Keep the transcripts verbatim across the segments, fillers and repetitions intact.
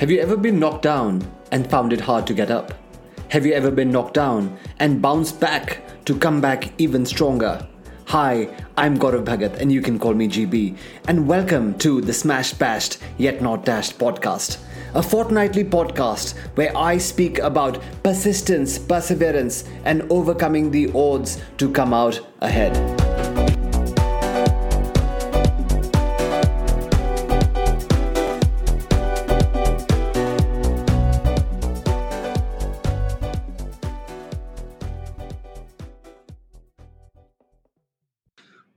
Have you ever been knocked down and found it hard to get up? Have you ever been knocked down and bounced back to come back even stronger? Hi, I'm Gaurav Bhagat and you can call me G B. And welcome to the Smashed, Bashed, Yet Not Dashed podcast. A fortnightly podcast where I speak about persistence, perseverance and overcoming the odds to come out ahead.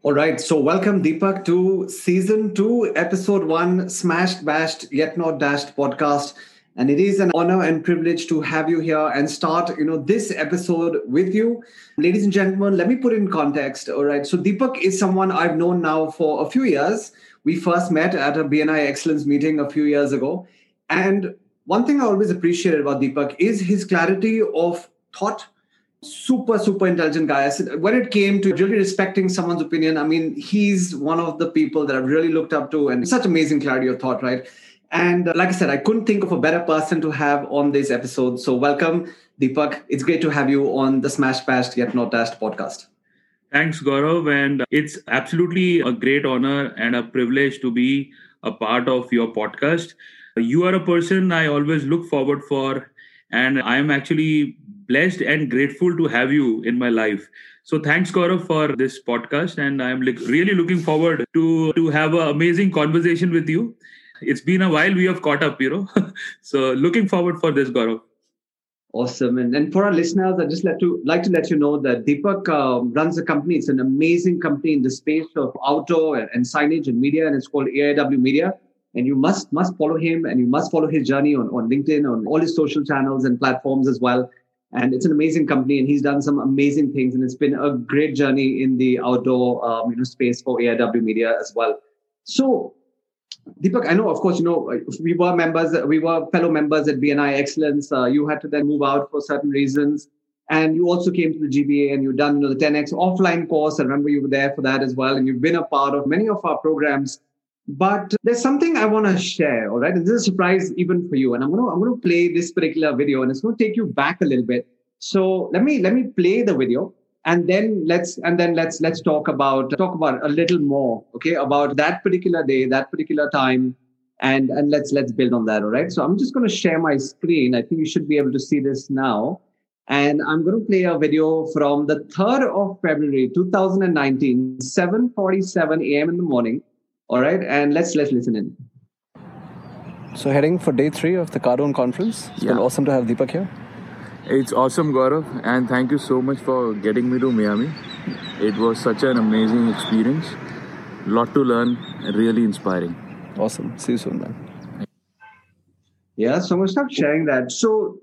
All right, so welcome Deepak to season two, episode one, Smashed, Bashed, Yet Not Dashed podcast. And it is an honor and privilege to have you here and start, you know, this episode with you. Ladies and gentlemen, let me put in context. All right, so Deepak is someone I've known now for a few years. We first met at a B N I Excellence meeting a few years ago. And one thing I always appreciated about Deepak is his clarity of thought. Super, super intelligent guy. I said, when it came to really respecting someone's opinion, I mean, he's one of the people that I've really looked up to and such amazing clarity of thought, right? And uh, like I said, I couldn't think of a better person to have on this episode. So welcome, Deepak. It's great to have you on the Smashed, Bashed, Yet Not Dashed podcast. Thanks, Gaurav. And it's absolutely a great honor and a privilege to be a part of your podcast. You are a person I always look forward for. And I'm actually blessed and grateful to have you in my life. So thanks, Gaurav, for this podcast. And I'm li- really looking forward to, to have an amazing conversation with you. It's been a while we have caught up, you know. So looking forward for this, Gaurav. Awesome. And, and for our listeners, I just like to, like to let you know that Deepak uh, runs a company. It's an amazing company in the space of outdoor and, and signage and media. And it's called A I W Media. And you must must follow him and you must follow his journey on, on LinkedIn, on all his social channels and platforms as well. And it's an amazing company and he's done some amazing things. And it's been a great journey in the outdoor um, you know, space for A I W Media as well. So, Deepak, I know, of course, you know, we were members, we were fellow members at B N I Excellence. Uh, you had to then move out for certain reasons. And you also came to the G B A and you've done, you know, the ten X offline course. I remember you were there for that as well. And you've been a part of many of our programs. But there's something I want to share, all right? And this is a surprise even for you. And I'm going to I'm going to play this particular video and it's going to take you back a little bit. So let me let me play the video and then let's and then let's let's talk about talk about a little more, okay, about that particular day, that particular time, and and let's let's build on that, all right? So I'm just going to share my screen. I think you should be able to see this now. And I'm going to play a video from the third of February two thousand nineteen, seven forty-seven a.m. in the morning. All right, and let's let's listen in. So heading for day three of the Cardone Conference. It's yeah. been awesome to have Deepak here. It's awesome, Gaurav, and thank you so much for getting me to Miami. It was such an amazing experience. Lot to learn, really inspiring. Awesome. See you soon, man. Yeah, so I'm going to stop sharing that. So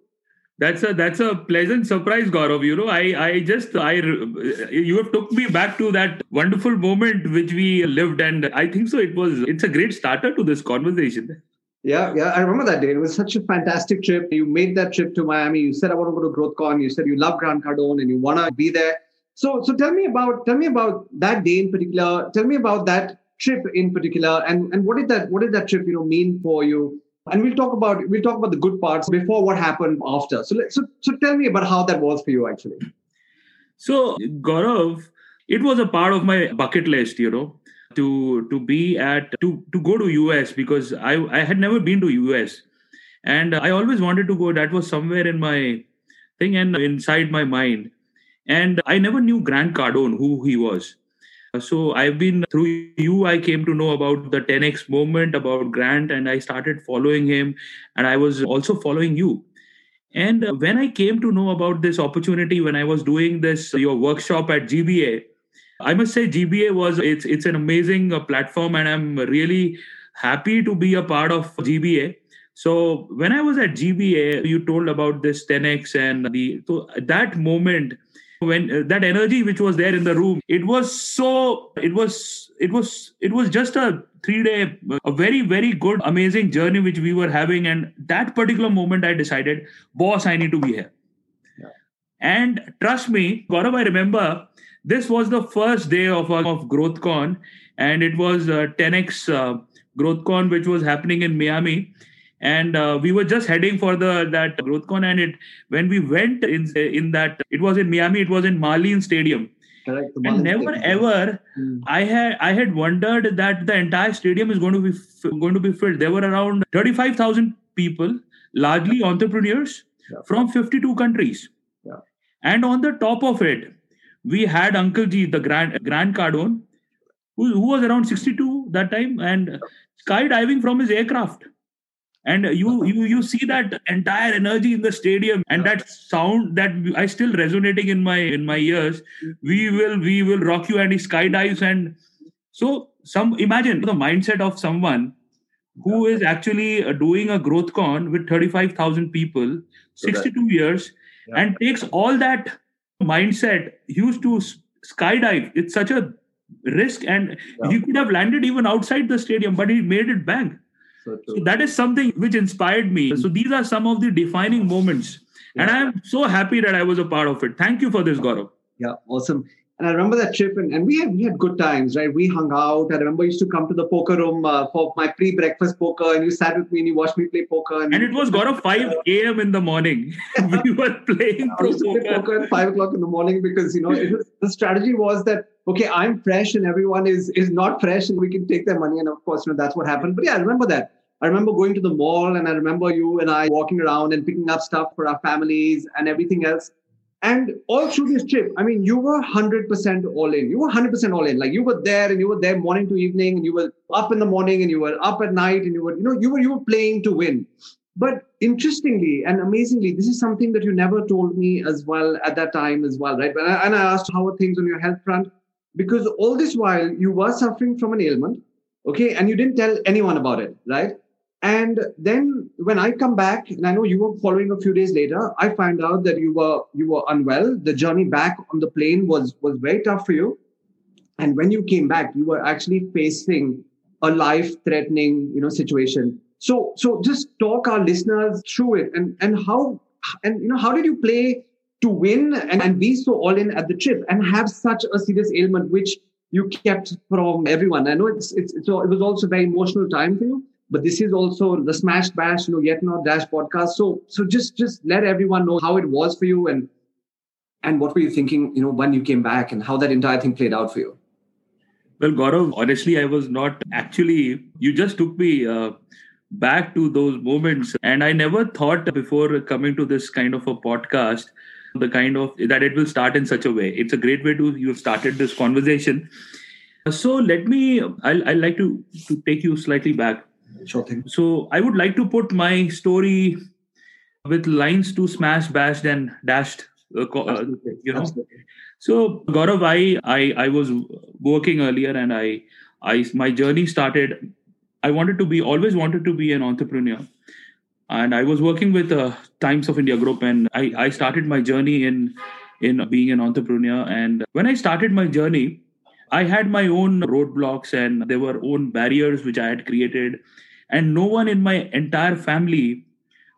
that's a that's a pleasant surprise, Gaurav. You know, I I just I you have took me back to that wonderful moment which we lived, and I think so. It was it's a great starter to this conversation. Yeah, yeah, I remember that day. It was such a fantastic trip. You made that trip to Miami. You said I want to go to GrowthCon. You said you love Grant Cardone and you want to be there. So so tell me about tell me about that day in particular. Tell me about that trip in particular, and and what did that what did that trip you know mean for you? And we'll talk about we'll talk about the good parts before what happened after. So, so, so tell me about how that was for you, actually. So, Gaurav, it was a part of my bucket list, you know, to to be at to to go to U S because I I had never been to U S, and I always wanted to go. That was somewhere in my thing and inside my mind, and I never knew Grant Cardone who he was. So I've been through you, I came to know about the ten X movement, about Grant, and I started following him. And I was also following you. And when I came to know about this opportunity, when I was doing this, your workshop at G B A, I must say G B A was, it's, it's an amazing platform and I'm really happy to be a part of G B A. So when I was at G B A, you told about this ten X and the, so that moment, when uh, that energy which was there in the room, it was so, it was, it was, it was just a three day, a very, very good, amazing journey which we were having. And that particular moment, I decided, boss, I need to be here. Yeah. And trust me, Gaurav, I remember this was the first day of, of GrowthCon and it was uh, ten X uh, GrowthCon, which was happening in Miami. And uh, we were just heading for the that GrowthCon, and it when we went in in that it was in Miami, it was in Marlins Stadium. Correct. And Marlins never Stadium. ever mm. I had I had wondered that the entire stadium is going to be going to be filled. There were around thirty-five thousand people, largely entrepreneurs yeah. from fifty-two countries. Yeah. And on the top of it, we had Uncle G, the Grant Grant Cardone, who, who was around sixty-two that time, and skydiving from his aircraft. And you, you you see that entire energy in the stadium, and yeah. that sound that I still resonating in my in my ears. We will we will rock you, and he skydives. And so some imagine the mindset of someone who yeah. is actually doing a GrowthCon with thirty-five thousand people, sixty-two years, yeah. and takes all that mindset used to skydive. It's such a risk, and yeah. he could have landed even outside the stadium, but he made it back. So that is something which inspired me. So these are some of the defining moments. Yeah. And I am so happy that I was a part of it. Thank you for this, Gaurav. Yeah, awesome. And I remember that trip, and, and we had we had good times, right? We hung out. I remember I used to come to the poker room uh, for my pre-breakfast poker, and you sat with me and you watched me play poker. And, and it was Gaurav five a.m. in the morning. We were playing yeah, I used to play poker at five o'clock in the morning because, you know, it was, the strategy was that, okay, I'm fresh and everyone is is not fresh and we can take their money. And of course, you know, that's what happened. But yeah, I remember that. I remember going to the mall, and I remember you and I walking around and picking up stuff for our families and everything else. And all through this trip, I mean, you were one hundred percent all in. You were one hundred percent all in. Like, you were there, and you were there morning to evening, and you were up in the morning, and you were up at night, and you were, you know, you were you were playing to win. But interestingly and amazingly, this is something that you never told me as well at that time as well, right? And I, and I asked, how are things on your health front? Because all this while, you were suffering from an ailment, okay? And you didn't tell anyone about it, right? And then when I come back, and I know you were following a few days later, I find out that you were you were unwell. The journey back on the plane was, was very tough for you. And when you came back, you were actually facing a life-threatening, you know, situation. So so just talk our listeners through it, and and how and you know how did you play to win and, and be so all in at the trip and have such a serious ailment which you kept from everyone? I know it's it's, it's so it was also a very emotional time for you. But this is also the Smashed, Bashed, you know, Yet Not Dashed podcast. So, so just, just let everyone know how it was for you, and and what were you thinking, you know, when you came back, and how that entire thing played out for you. Well, Gaurav, honestly, I was not actually. You just took me uh, back to those moments, and I never thought before coming to this kind of a podcast, the kind of that it will start in such a way. It's a great way to you've started this conversation. So let me. I'll I'd like to to take you slightly back. Sure thing. So I would like to put my story with lines to Smashed, Bashed, and Dashed. Uh, Absolutely. You know. Absolutely. So Gaurav, I, I I was working earlier, and I I my journey started. I wanted to be always wanted to be an entrepreneur, and I was working with uh, Times of India group, and I I started my journey in in being an entrepreneur. And when I started my journey, I had my own roadblocks, and there were own barriers which I had created, and no one in my entire family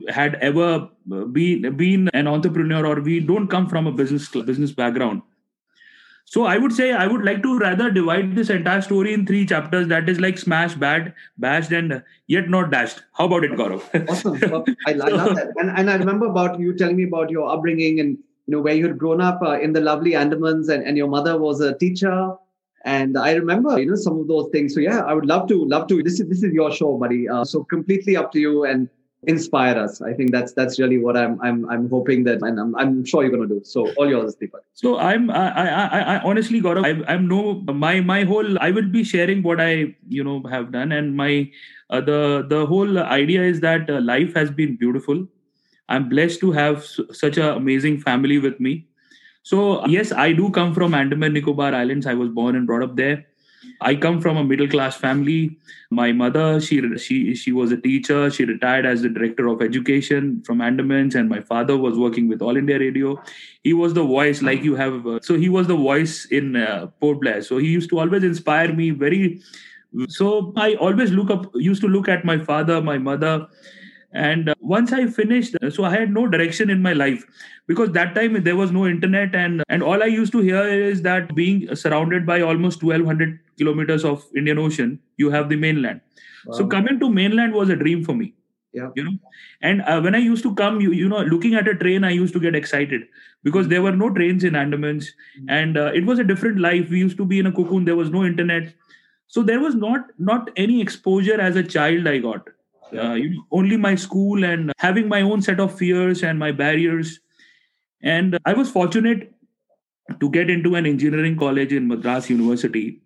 had ever been been an entrepreneur, or we don't come from a business business background. So I would say I would like to rather divide this entire story in three chapters. That is like smashed, bad, bashed, and yet not dashed. How about it, Gaurav? Awesome, I love that, and and I remember about you telling me about your upbringing, and you know where you had grown up uh, in the lovely Andamans, and, and your mother was a teacher. And I remember, you know, some of those things. So yeah, I would love to, love to. This is this is your show, buddy. Uh, so completely up to you, and inspire us. I think that's that's really what I'm I'm I'm hoping that, and I'm I'm sure you're gonna do. So all yours, Deepak. So I'm I I, I honestly, Gaurav, I, I'm no my my whole. I will be sharing what I you know have done, and my uh, the the whole idea is that uh, life has been beautiful. I'm blessed to have such an amazing family with me. So yes, I do come from Andaman, Nicobar Islands. I was born and brought up there. I come from a middle-class family. My mother, she she she was a teacher. She retired as the director of education from Andamans, and my father was working with All India Radio. He was the voice, like you have. Uh, so he was the voice in uh, Port Blair. So he used to always inspire me. Very. So I always look up. Used to look at my father, my mother. And uh, once I finished, so I had no direction in my life, because that time there was no internet, and and all I used to hear is that being surrounded by almost twelve hundred kilometers of Indian Ocean, you have the mainland. Wow. So coming to mainland was a dream for me. Yeah. You know, and uh, when I used to come, you, you know, looking at a train, I used to get excited because there were no trains in Andamans, and uh, it was a different life. We used to be in a cocoon. There was no internet. So there was not, not any exposure as a child I got. Uh, you know, only my school and having my own set of fears and my barriers. And uh, I was fortunate to get into an engineering college in Madras University.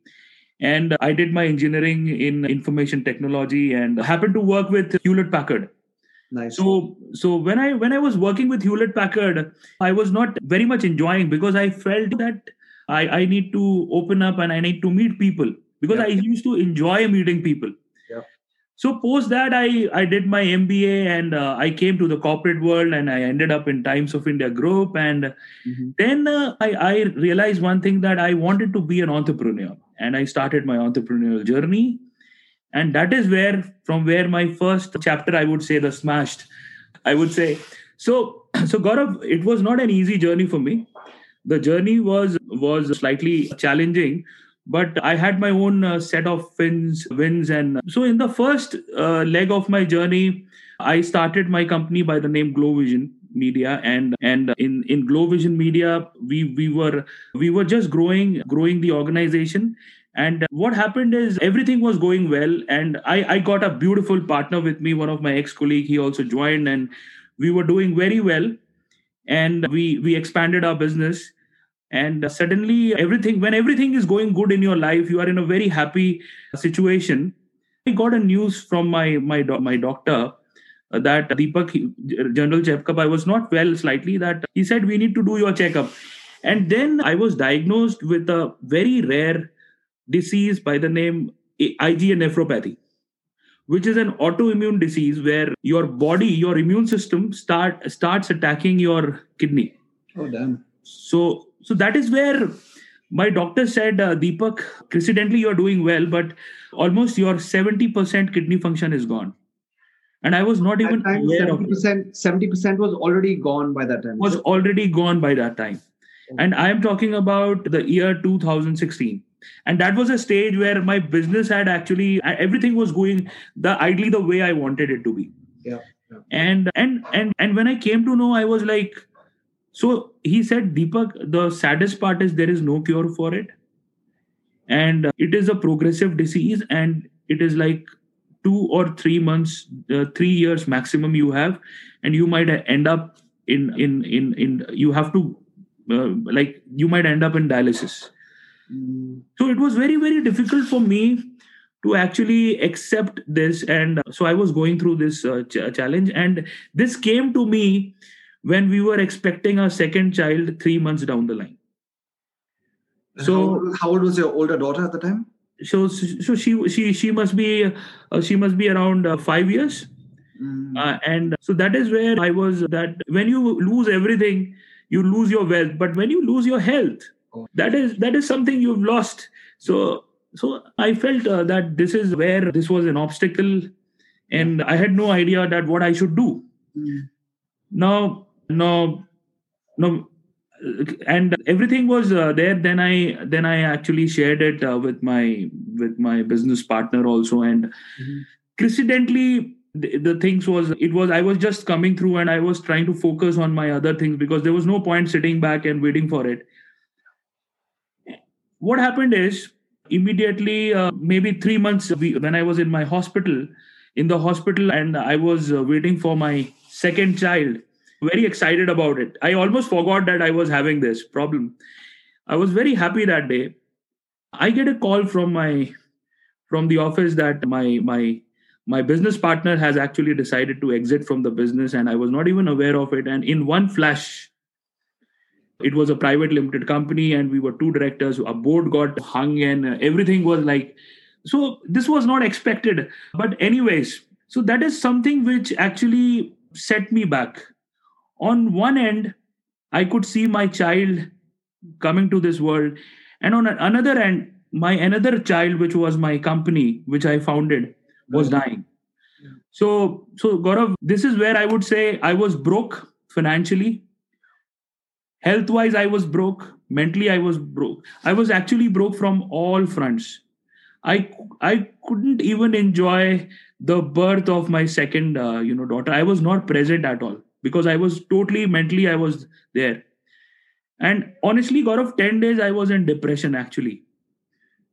And I did my engineering in information technology and happened to work with Hewlett Packard. Nice. So, so when I when I was working with Hewlett Packard, I was not very much enjoying because I felt that I, I need to open up and I need to meet people because yeah. I used to enjoy meeting people. Yeah. So post that, I, I did my M B A and uh, I came to the corporate world and I ended up in Times of India Group. And mm-hmm. then uh, I, I realized one thing, that I wanted to be an entrepreneur. And I started my entrepreneurial journey. And that is where, from where my first chapter, I would say the Smashed, I would say. So, so Gaurav, it was not an easy journey for me. The journey was, was slightly challenging, but I had my own uh, set of fins, wins. And so in the first uh, leg of my journey, I started my company by the name GlowVision Media, and and in in GlowVision Media we we were we were just growing growing the organization. And what happened is everything was going well, and I I got a beautiful partner with me, one of my ex-colleague. He also joined, and we were doing very well, and we we expanded our business. And suddenly everything, when everything is going good in your life, you are in a very happy situation. I got a news from my my my doctor that Deepak, general checkup, I was not well slightly, that he said, we need to do your checkup. And then I was diagnosed with a very rare disease by the name IgA nephropathy, which is an autoimmune disease where your body, your immune system start starts attacking your kidney. Oh, damn. So, so that is where my doctor said, uh, Deepak, incidentally, you're doing well, but almost your seventy percent kidney function is gone. And I was not even time, aware seventy percent, of it. seventy percent was already gone by that time. Was already gone by that time. Okay. And I am talking about the year two thousand sixteen. And that was a stage where my business had actually, everything was going the ideally the way I wanted it to be. Yeah. yeah. And, and, and, and when I came to know, I was like, so he said, Deepak, the saddest part is there is no cure for it. And it is a progressive disease. And it is like, two or three months, uh, three years maximum you have, and you might end up in, in, in, in you have to, uh, like, you might end up in dialysis. Mm. So it was very, very difficult for me to actually accept this. And uh, so I was going through this uh, ch- challenge, and this came to me when we were expecting our second child three months down the line. So how, how old was your older daughter at the time? So, so she she she must be uh, she must be around uh, five years, mm. uh, and so that is where I was. That when you lose everything, you lose your wealth. But when you lose your health, oh. that is that is something you've lost. So, so I felt uh, that this is where this was an obstacle, and I had no idea that what I should do. Mm. Now, now, now. And everything was uh, there. Then I then I actually shared it uh, with my with my business partner also. And mm-hmm. coincidentally, the, the things was it was I was just coming through, and I was trying to focus on my other things because there was no point sitting back and waiting for it. What happened is immediately, uh, maybe three months we, when I was in my hospital, in the hospital, and I was uh, waiting for my second child. Very excited about it. I almost forgot that I was having this problem. I was very happy that day. I get a call from my from the office that my my my business partner has actually decided to exit from the business, and I was not even aware of it. And in one flash, it was a private limited company, and we were two directors. Our board got hung, and everything was like so. This was not expected, but anyways, so that is something which actually set me back. On one end, I could see my child coming to this world. And on another end, my another child, which was my company, which I founded, was dying. Yeah. So, so Gaurav, this is where I would say I was broke financially. Health-wise, I was broke. Mentally, I was broke. I was actually broke from all fronts. I, I couldn't even enjoy the birth of my second, uh, you know, daughter. I was not present at all because I was totally mentally, I was there. And honestly, Gaurav, ten days, I was in depression, actually,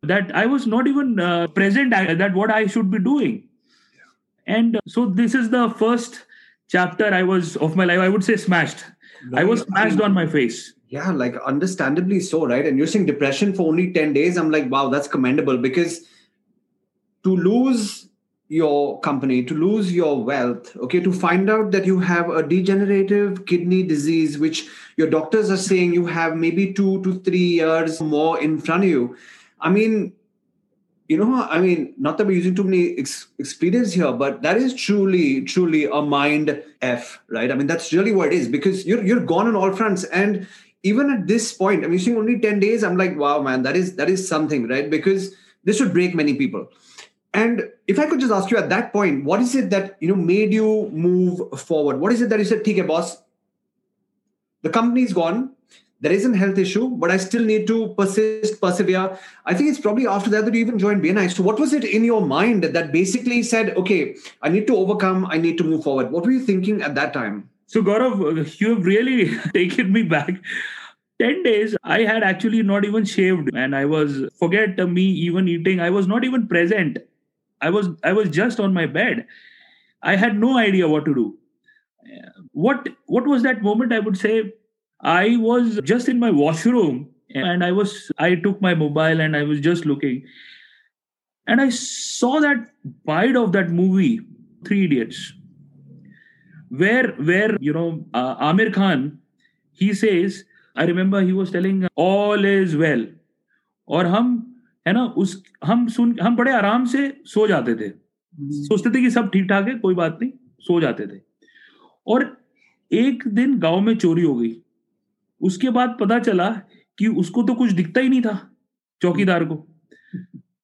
that I was not even uh, present at that what I should be doing. Yeah. And uh, so this is the first chapter I was of my life, I would say smashed. Right. I was smashed on my face. Yeah, like understandably so, right? And you're saying depression for only ten days. I'm like, wow, that's commendable, because to lose your company, to lose your wealth, okay, to find out that you have a degenerative kidney disease, which your doctors are saying you have maybe two to three years more in front of you. I mean, you know, I mean, not that we're using too many ex- experience here, but that is truly, truly a mind F, right? I mean, that's really what it is, because you're you're gone on all fronts. And even at this point, I'm using only ten days. I'm like, wow, man, that is that is something, right? Because this would break many people. And if I could just ask you at that point, what is it that, you know, made you move forward? What is it that you said, "Theek hai, boss, the company's gone. There is a health issue, but I still need to persist, persevere." I think it's probably after that that you even joined B N I. So what was it in your mind that basically said, okay, I need to overcome, I need to move forward? What were you thinking at that time? So Gaurav, you have really taken me back. ten days, I had actually not even shaved. And I was, forget me even eating, I was not even present. I was, I was just on my bed. I had no idea what to do. What, what was that moment? I would say, I was just in my washroom and I was, I took my mobile and I was just looking. And I saw that bite of that movie, Three Idiots, where, where you know, uh, Aamir Khan, he says, I remember he was telling, all is well. Aur hum, hai na, us, hum sun, hum bade aram se so jate the. Sochte the ki sab theek thaak hai, koi baat nahi, so jate the. Aur ek din gaon mein chori ho gayi. उसके बाद पता चला कि उसको तो कुछ दिखता ही नहीं था चौकीदार को।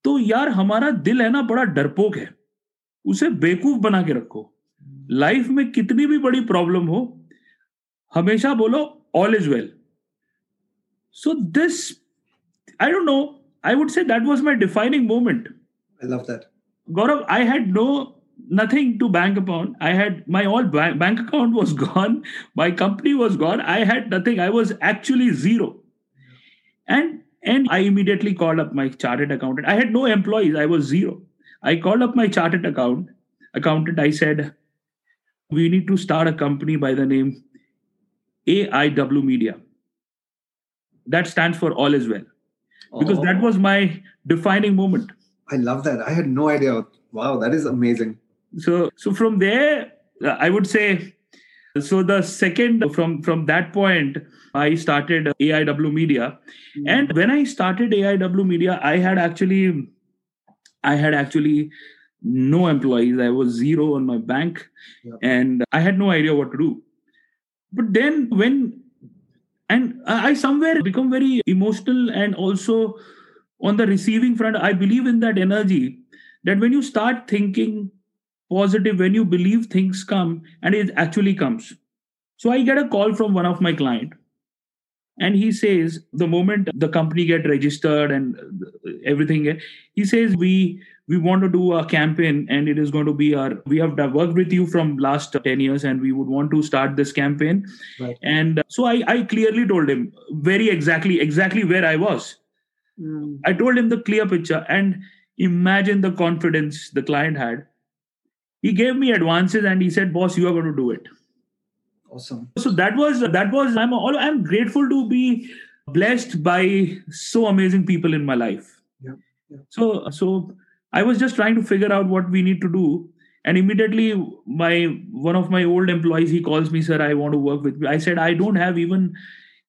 तो यार हमारा दिल है ना बड़ा डरपोक है, उसे बेवकूफ बना के रखो। लाइफ में कितनी भी बड़ी प्रॉब्लम हो, हमेशा बोलो all is well. So this, I don't know, I would say that was my defining moment. I love that Gaurav. I had no nothing to bank upon. I had my all bank, bank account was gone. My company was gone. I had nothing. I was actually zero. And, and I immediately called up my chartered accountant. I had no employees. I was zero. I called up my chartered account, accountant. I said, we need to start a company by the name A I W Media. That stands for all is well. Because oh. that was my defining moment. I love that. I had no idea. Wow, that is amazing. So, so from there, I would say, so the second, from, from that point, I started A I W Media. Mm-hmm. And when I started A I W Media, I had actually, I had actually no employees. I was zero on my bank. Yep. And I had no idea what to do. But then when, and I somewhere become very emotional, and also on the receiving front, I believe in that energy, that when you start thinking positive, when you believe, things come, and it actually comes. So I get a call from one of my clients, and he says, the moment the company get registered and everything, he says, we we want to do a campaign, and it is going to be our, we have worked with you from last ten years, and we would want to start this campaign. Right. And so I, I clearly told him very exactly, exactly where I was. Mm. I told him the clear picture, and imagine the confidence the client had. He gave me advances and he said, boss, you are going to do it. Awesome. So that was, that was, I'm all, I'm grateful to be blessed by so amazing people in my life. Yeah, yeah. So, so I was just trying to figure out what we need to do. And immediately my, one of my old employees, he calls me, sir, I want to work with you. I said, I don't have even,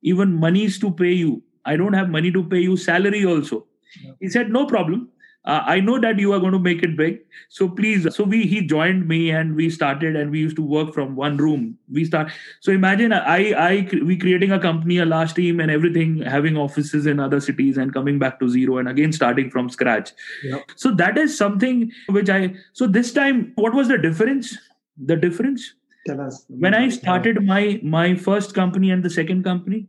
even monies to pay you. I don't have money to pay you salary also. Yeah. He said, no problem. Uh, I know that you are going to make it big. So please, so we, he joined me and we started, and we used to work from one room. We start. So imagine I, I, we creating a company, a large team and everything, having offices in other cities and coming back to zero and again, starting from scratch. Yep. So that is something which I, so this time, what was the difference? The difference? Tell us. When I started my, my first company and the second company,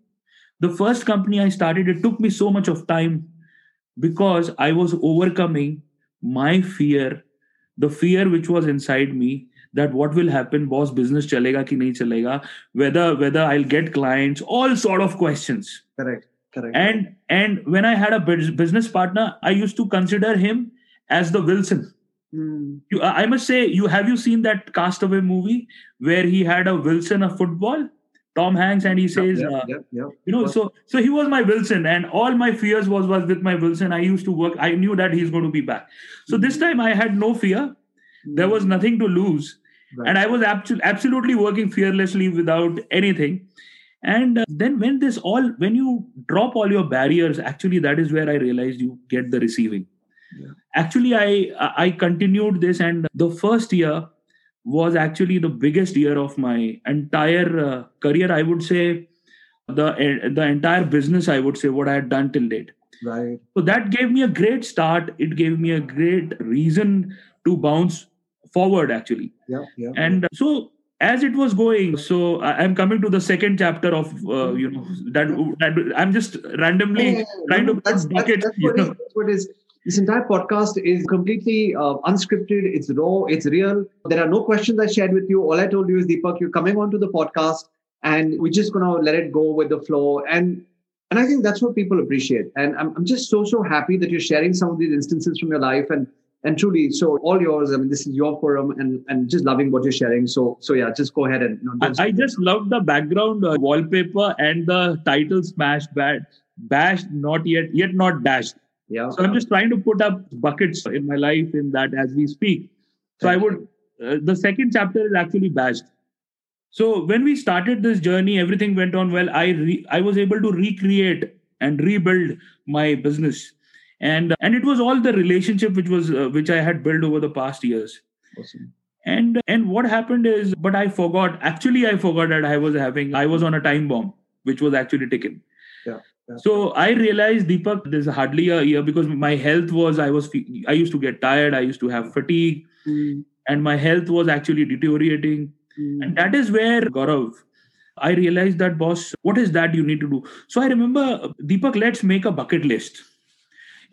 the first company I started, it took me so much of time because I was overcoming my fear, the fear which was inside me that what will happen, boss, business chalega ki nahi chalega, whether, whether I'll get clients, all sort of questions. Correct, correct. And, and when I had a business partner, I used to consider him as the Wilson. Mm. You, I must say, you have you seen that Castaway movie where he had a Wilson of football? Tom Hanks, and he says, yeah, yeah, uh, yeah, yeah. you know, so so he was my Wilson, and all my fears was, was with my Wilson. I used to work. I knew that he's going to be back. So this time I had no fear. There was nothing to lose. Right. And I was abso- absolutely working fearlessly without anything. And uh, then when this all, when you drop all your barriers, actually, that is where I realized you get the receiving. Yeah. Actually, I I continued this, and the first year was actually the biggest year of my entire uh, career. I would say the uh, the entire business, I would say, what I had done till date. Right. So that gave me a great start. It gave me a great reason to bounce forward, actually. Yeah. Yeah. And uh, so as it was going, so I'm coming to the second chapter of uh, you know that, that I'm just randomly yeah, yeah, trying yeah, to that's, bucket. That's, that's what, it, that's what it is. This entire podcast is completely uh, unscripted. It's raw. It's real. There are no questions I shared with you. All I told you is, Deepak, you're coming onto the podcast and we're just going to let it go with the flow. And and I think that's what people appreciate. And I'm I'm just so, so happy that you're sharing some of these instances from your life. And and truly, so all yours. I mean, this is your forum, and, and just loving what you're sharing. So, so yeah, just go ahead. and. You know, I, I just love the background uh, wallpaper and the title Smashed, Bashed, Not Yet, Yet Not Dashed. Yeah. So I'm just trying to put up buckets in my life in that as we speak. So I would, uh, the second chapter is actually Bashed. So when we started this journey, everything went on well. I re- I was able to recreate and rebuild my business. And, and it was all the relationship which was, uh, which I had built over the past years. Awesome. And, and what happened is, but I forgot, actually I forgot that I was having, I was on a time bomb, which was actually ticking. Yeah. So I realized, Deepak, there's hardly a year, because my health was, I was, I used to get tired. I used to have fatigue mm. and my health was actually deteriorating. Mm. And that is where, Gaurav, I realized that, boss, what is that you need to do? So I remember, Deepak, let's make a bucket list.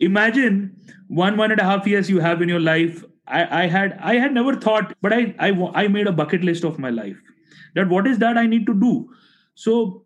Imagine one, one and a half years you have in your life. I, I had, I had never thought, but I, I, I made a bucket list of my life that what is that I need to do? So,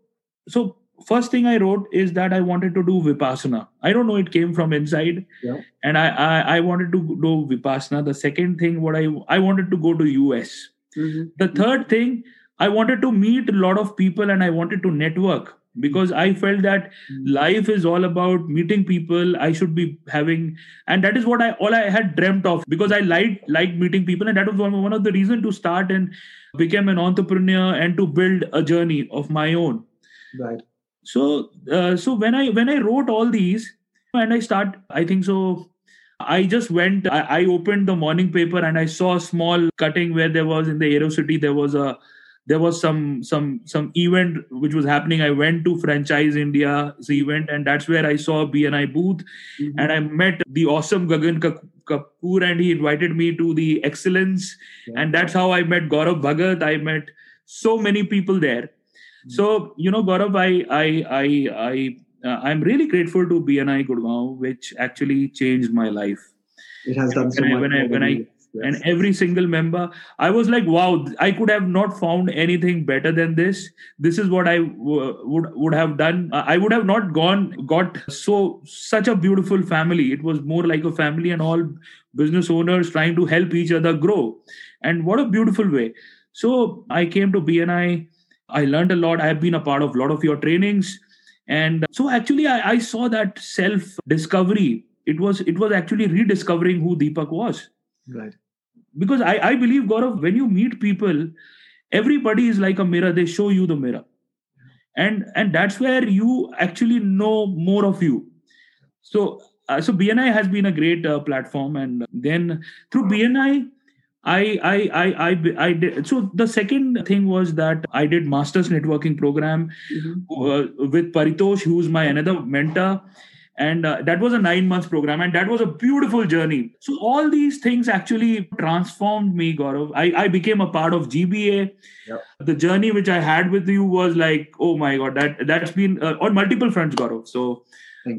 so. First thing I wrote is that I wanted to do Vipassana. I don't know, it came from inside. Yeah. And I, I, I wanted to do Vipassana. The second thing, what I I wanted to go to U S. Mm-hmm. The third thing, I wanted to meet a lot of people and I wanted to network, because I felt that mm-hmm. life is all about meeting people. I should be having, and that is what I, all I had dreamt of, because I liked, liked meeting people. And that was one, one of the reasons to start and become an entrepreneur and to build a journey of my own. Right. So, uh, so when I when I wrote all these, and I start, I think so, I just went. I, I opened the morning paper and I saw a small cutting where there was in the Aero City. There was a there was some some some event which was happening. I went to Franchise India's event, and that's where I saw a B N I booth, mm-hmm. and I met the awesome Gagan Kapoor, and he invited me to the Excellence, yeah. and that's how I met Gaurav Bhagat. I met so many people there. So, you know, Gaurav, I, I, I, I, uh, I'm really grateful to B N I Gurgaon, which actually changed my life. It has done so much. When I, when I, yes. And every single member, I was like, wow, I could have not found anything better than this. This is what I w- would, would have done. I would have not gone, got so, such a beautiful family. It was more like a family and all business owners trying to help each other grow. And what a beautiful way. So I came to B N I. I learned a lot. I have been a part of a lot of your trainings. And so actually I, I saw that self-discovery. It was it was actually rediscovering who Deepak was. Right. Because I, I believe, Gaurav, when you meet people, everybody is like a mirror. They show you the mirror. And and that's where you actually know more of you. So, uh, so B N I has been a great uh, platform. And then through B N I, I, I, I, I, I did. So the second thing was that I did master's networking program mm-hmm. uh, with Paritosh, who's my another mentor. And uh, that was a nine month program. And that was a beautiful journey. So all these things actually transformed me, Gaurav. I, I became a part of G B A. Yep. The journey which I had with you was like, oh my God, that that's been uh, on multiple fronts, Gaurav. So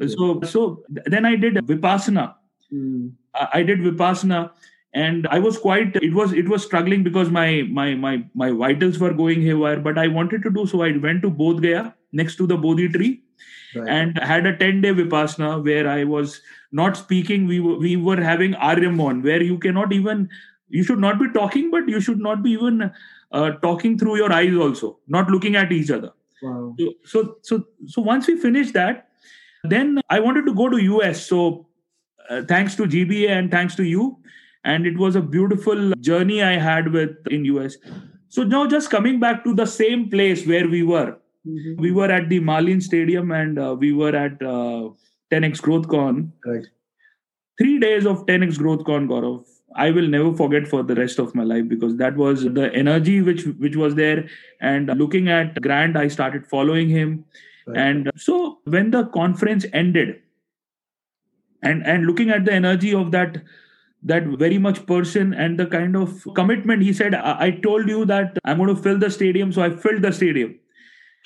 So, so then I did Vipassana. Mm. I did Vipassana and I was quite, it was, it was struggling because my, my, my, my vitals were going haywire, but I wanted to do. So I went to Bodh Gaya next to the Bodhi tree, right, and had a ten day Vipassana where I was not speaking. We were, we were having Aryamon where you cannot even, you should not be talking, but you should not be even uh, talking through your eyes also, not looking at each other. Wow. So, so, so, so once we finished that, then I wanted to go to U S. So uh, thanks to G B A and thanks to you. And it was a beautiful journey I had with in U S. So now just coming back to the same place where we were, mm-hmm. we were at the Marlins Stadium and uh, we were at uh, ten X GrowthCon. Right. Three days of ten X GrowthCon, Gaurav, I will never forget for the rest of my life, because that was the energy which, which was there. And looking at Grant, I started following him. Right. And so when the conference ended and, and looking at the energy of that, that very much person and the kind of commitment, he said, I, I told you that I'm going to fill the stadium. So I filled the stadium.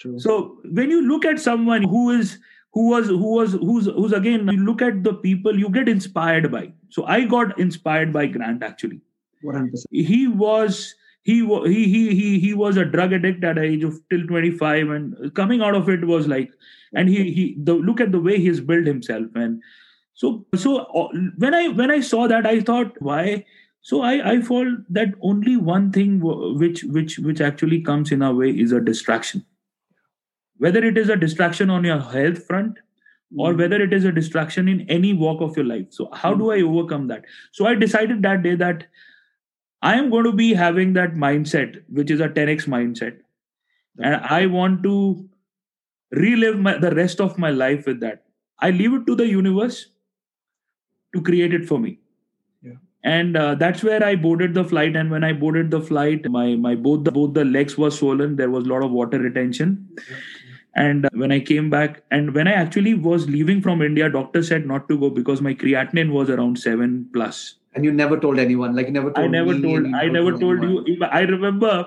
True. So when you look at someone who is, who was, who was, who's, who's again, you look at the people you get inspired by. So I got inspired by Grant, actually. one hundred percent. He was, he, he, he, he, he was a drug addict at the age of till twenty-five, and coming out of it was like, and he, he, the look at the way he's built himself. And so, so when I, when I saw that, I thought, why? So I, I felt that only one thing which, which, which actually comes in our way is a distraction. Whether it is a distraction on your health front or mm. whether it is a distraction in any walk of your life. So how mm. do I overcome that? So I decided that day that I am going to be having that mindset, which is a ten X mindset. And I want to relive my, the rest of my life with that. I leave it to the universe to create it for me. Yeah. And uh, that's where I boarded the flight. And when I boarded the flight, my, my both, the, both the legs were swollen. There was a lot of water retention. Yeah. And when I came back, and when I actually was leaving from India, doctor said not to go because my creatinine was around seven plus. And you never told anyone, like you never told I never me, told, I never told anyone. You. I remember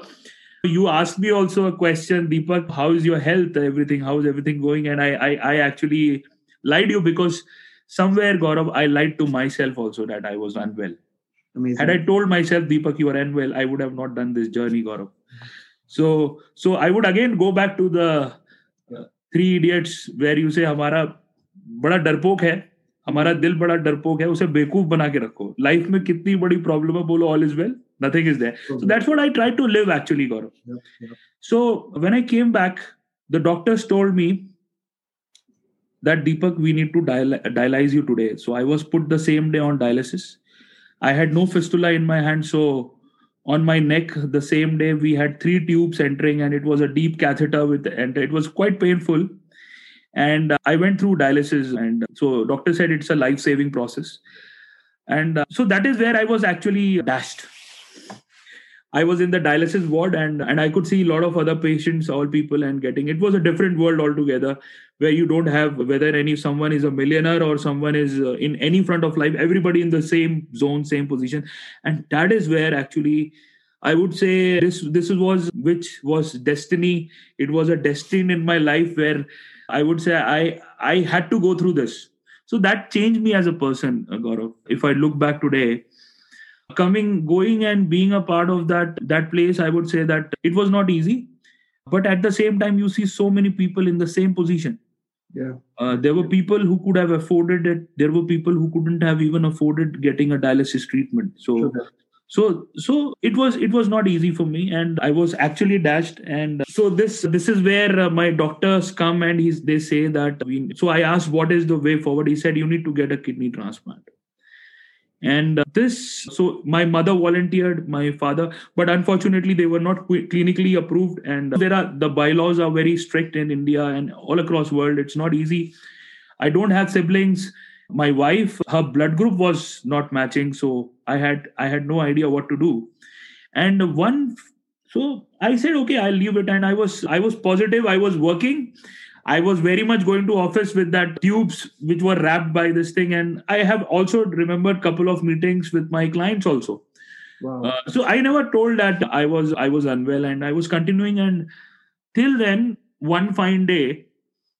you asked me also a question, Deepak, how is your health? Everything, how is everything going? And I, I, I actually lied to you because somewhere, Gaurav, I lied to myself also that I was unwell. Amazing. Had I told myself, Deepak, you are unwell, I would have not done this journey, Gaurav. So, so I would again go back to the Three Idiots where you say हमारा बड़ा डरपोक है, हमारा दिल बड़ा डरपोक है, उसे बेवकूफ बना के रखो. Life में कितनी बड़ी problem है, बोलो all is well, nothing is there. So that's what I tried to live actually, Gaurav. Yep, yep. So when I came back, the doctors told me that Deepak, we need to dial- dialyze you today. So I was put the same day on dialysis. I had no fistula in my hand, so on my neck, the same day, we had three tubes entering and it was a deep catheter with, and it was quite painful. And uh, I went through dialysis, and so doctor said it's a life-saving process. And uh, so that is where I was actually dashed. I was in the dialysis ward and, and I could see a lot of other patients, all people and getting, it was a different world altogether where you don't have, whether any someone is a millionaire or someone is uh, in any front of life, everybody in the same zone, same position. And that is where actually I would say this, this was, which was destiny. It was a destiny in my life where I would say I, I had to go through this. So that changed me as a person, Gaurav. If I look back today, coming, going and being a part of that, that place, I would say that it was not easy. But at the same time, you see so many people in the same position. Yeah, uh, There were people who could have afforded it. There were people who couldn't have even afforded getting a dialysis treatment. So, sure. so, so it was, it was not easy for me. And I was actually dashed. And so this, this is where uh, my doctors come and he's, they say that, we, so I asked, what is the way forward? He said, you need to get a kidney transplant. And this, so my mother volunteered, my father, but unfortunately they were not clinically approved. And there are, the bylaws are very strict in India and all across the world. It's not easy. I don't have siblings. My wife, her blood group was not matching. So I had, I had no idea what to do. And one, so I said, okay, I'll leave it. And I was, I was positive. I was working. I was very much going to office with that tubes which were wrapped by this thing. And I have also remembered a couple of meetings with my clients also. Wow. Uh, so I never told that I was I was unwell and I was continuing. And till then, one fine day,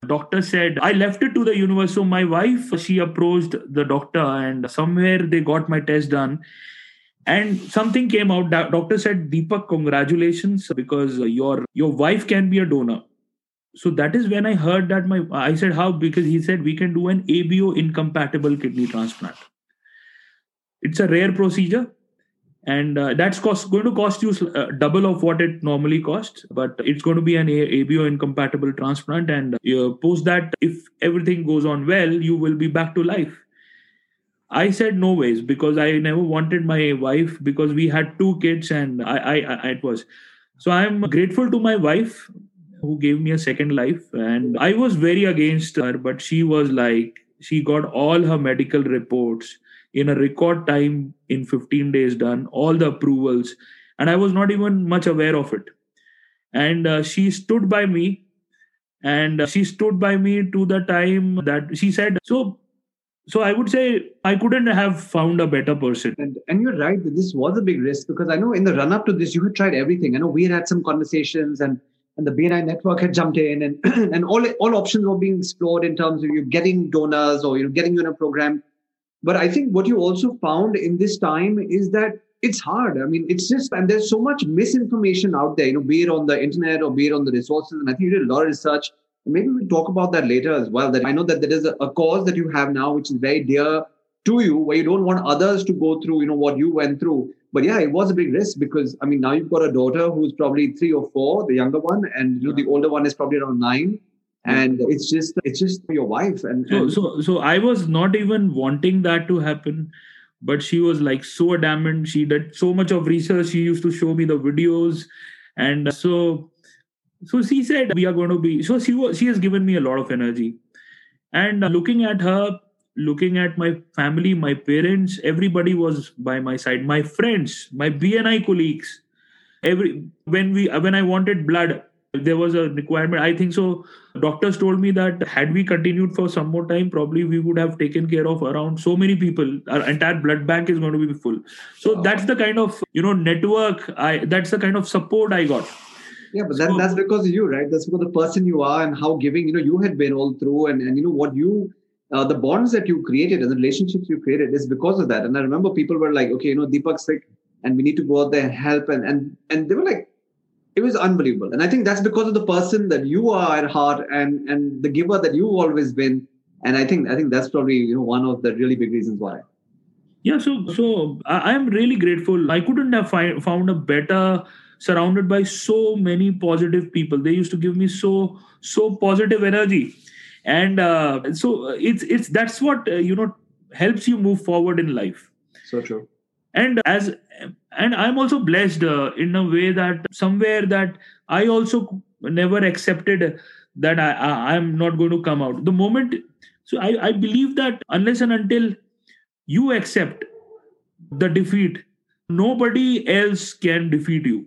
Doctor said, I left it to the universe. So my wife, she approached the doctor and somewhere they got my test done. And something came out. Doctor said, Deepak, congratulations, because your your wife can be a donor. So that is when I heard that my, I said, how? Because he said, we can do an A B O incompatible kidney transplant. It's a rare procedure. And uh, that's cost, going to cost you uh, double of what it normally costs. But it's going to be an A B O incompatible transplant. And uh, post that, if everything goes on well, you will be back to life. I said no ways, because I never wanted my wife, because we had two kids and I, I, I it was. So I'm grateful to my wife who gave me a second life. And I was very against her, but she was like, she got all her medical reports in a record time, in fifteen days done, all the approvals. And I was not even much aware of it. And uh, she stood by me and uh, she stood by me to the time that she said, so So I would say I couldn't have found a better person. And, and you're right, this was a big risk, because I know in the run-up to this, you had tried everything. I know we had had some conversations and, and the B N I network had jumped in and, and all, all options were being explored in terms of you getting donors or you know, getting you in a program. But I think what you also found in this time is that it's hard. I mean, it's just, and there's so much misinformation out there, you know, be it on the internet or be it on the resources. And I think you did a lot of research. Maybe we'll talk about that later as well. That I know that there is a, a cause that you have now, which is very dear to you, where you don't want others to go through, you know, what you went through. But yeah, it was a big risk because, I mean, now you've got a daughter who's probably three or four, the younger one, and you know, the older one is probably around nine. And it's just, it's just your wife. And, and so, so, so I was not even wanting that to happen, but she was like so adamant. She did so much of research. She used to show me the videos, and so. So she said, we are going to be, so she was, she has given me a lot of energy. And uh, looking at her, looking at my family, my parents, everybody was by my side. My friends, my B N I colleagues, every, when we, when I wanted blood, there was a requirement. I think so. Doctors told me that had we continued for some more time, probably we would have taken care of around so many people. Our entire blood bank is going to be full. So wow. That's the kind of, you know, network I, that's the kind of support I got. Yeah, but that, that's because of you, right? That's because of the person you are and how giving, you know, you had been all through and, and you know, what you, uh, the bonds that you created and the relationships you created is because of that. And I remember people were like, okay, you know, Deepak's sick and we need to go out there and help. And, and, and they were like, it was unbelievable. And I think that's because of the person that you are at heart and, and the giver that you've always been. And I think, I think that's probably, you know, one of the really big reasons why. Yeah. So, so I am really grateful. I couldn't have find, found a better surrounded by so many positive people. They used to give me so, so positive energy. And uh, so it's, it's, that's what, uh, you know, helps you move forward in life. So true. And as, and I'm also blessed uh, in a way that somewhere that I also never accepted that I, I, I'm not going to come out. The moment, so I, I believe that unless and until you accept the defeat, nobody else can defeat you.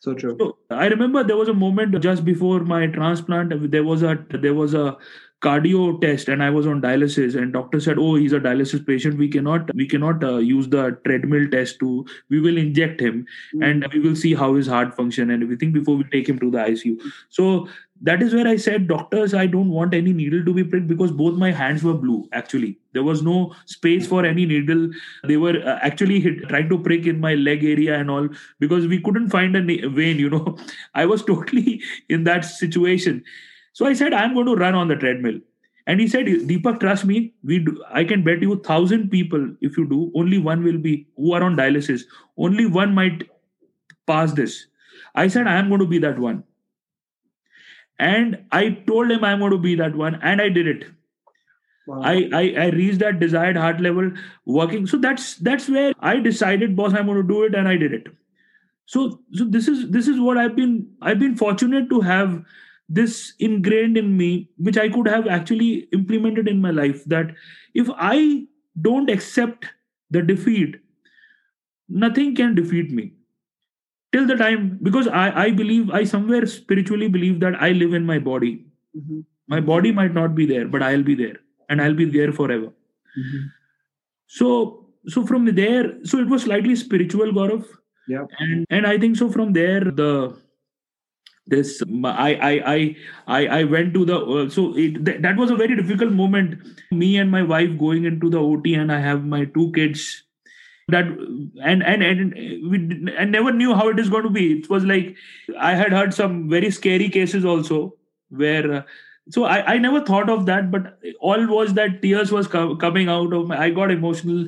So true. So I remember there was a moment just before my transplant, there was a there was a cardio test and I was on dialysis and doctor said, oh, he's a dialysis patient. We cannot we cannot uh, use the treadmill test to, we will inject him mm. and we will see how his heart function and everything before we take him to the I C U. So that is where I said, doctors, I don't want any needle to be pricked because both my hands were blue. Actually, there was no space for any needle. They were uh, actually hit, trying to prick in my leg area and all because we couldn't find a na- vein, you know, I was totally in that situation. So I said, I'm going to run on the treadmill. And he said, Deepak, trust me, we do, I can bet you a thousand people. If you do, only one will be who are on dialysis. Only one might pass this. I said, I'm going to be that one. And I told him I'm going to be that one. And I did it. Wow. I, I, I reached that desired heart level working. So that's that's where I decided, boss, I'm going to do it. And I did it. So so this is this is what I've been I've been fortunate to have this ingrained in me, which I could have actually implemented in my life, that if I don't accept the defeat, nothing can defeat me. Till the time, because I, I believe, I somewhere spiritually believe that I live in my body. Mm-hmm. My body might not be there, but I'll be there and I'll be there forever. Mm-hmm. So, so from there, so it was slightly spiritual, Gaurav. Yeah. And, and I think so from there, the this. I I I I, I went to the uh, so it, th- that was a very difficult moment. Me and my wife going into the O T, and I have my two kids. That and and and we I never knew how it is going to be. It was like I had heard some very scary cases also where. Uh, So I, I never thought of that, but all was that tears was co- coming out of my, I got emotional,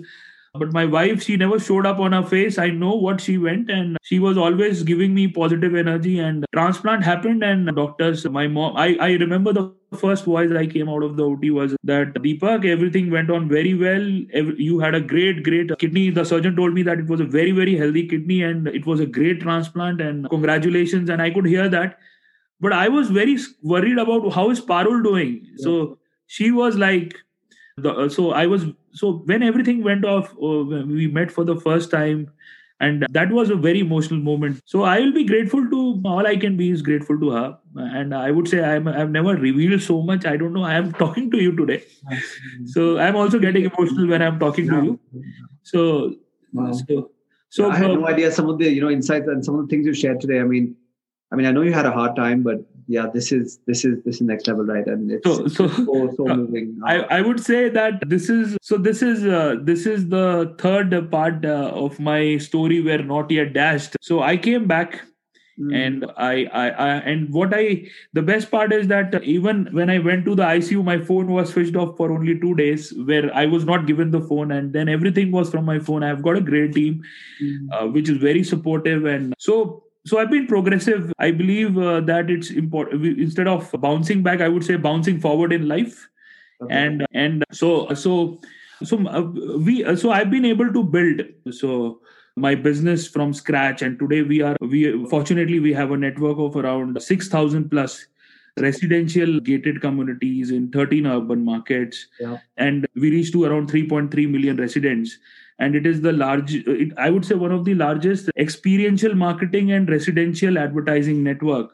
but my wife, she never showed up on her face. I know what she went, and she was always giving me positive energy, and transplant happened, and doctors, my mom, I, I remember the first voice I came out of the O T was that, Deepak, everything went on very well. Every, you had a great, great kidney. The surgeon told me that it was a very, very healthy kidney and it was a great transplant and congratulations. And I could hear that. But I was very worried about how is Parul doing. Yeah. So she was like, the, so I was, so when everything went off, uh, we met for the first time, and that was a very emotional moment. So I will be grateful to, all I can be is grateful to her. And I would say I'm, I've never revealed so much. I don't know. I am talking to you today. So I'm also getting emotional when I'm talking yeah. to you. So, wow. so, so I had no idea some of the, you know, insights and some of the things you shared today. I mean, I mean, I know you had a hard time, but yeah, this is this is this is next level, right? And it's so so, it's so, so moving. I, I would say that this is so this is uh, this is the third part uh, of my story where Not Yet Dashed. So I came back, mm. and I, I I and what I the best part is that even when I went to the I C U, my phone was switched off for only two days, where I was not given the phone, and then everything was from my phone. I've got a great team, mm. uh, which is very supportive, and so. So I've been progressive. I believe uh, that it's important. Instead of bouncing back, I would say bouncing forward in life. Okay. And and so so so we so I've been able to build so my business from scratch. And today we are we fortunately we have a network of around six thousand plus residential gated communities in thirteen urban markets, yeah. and we reach to around three point three million residents. And it is the large, it, I would say one of the largest experiential marketing and residential advertising network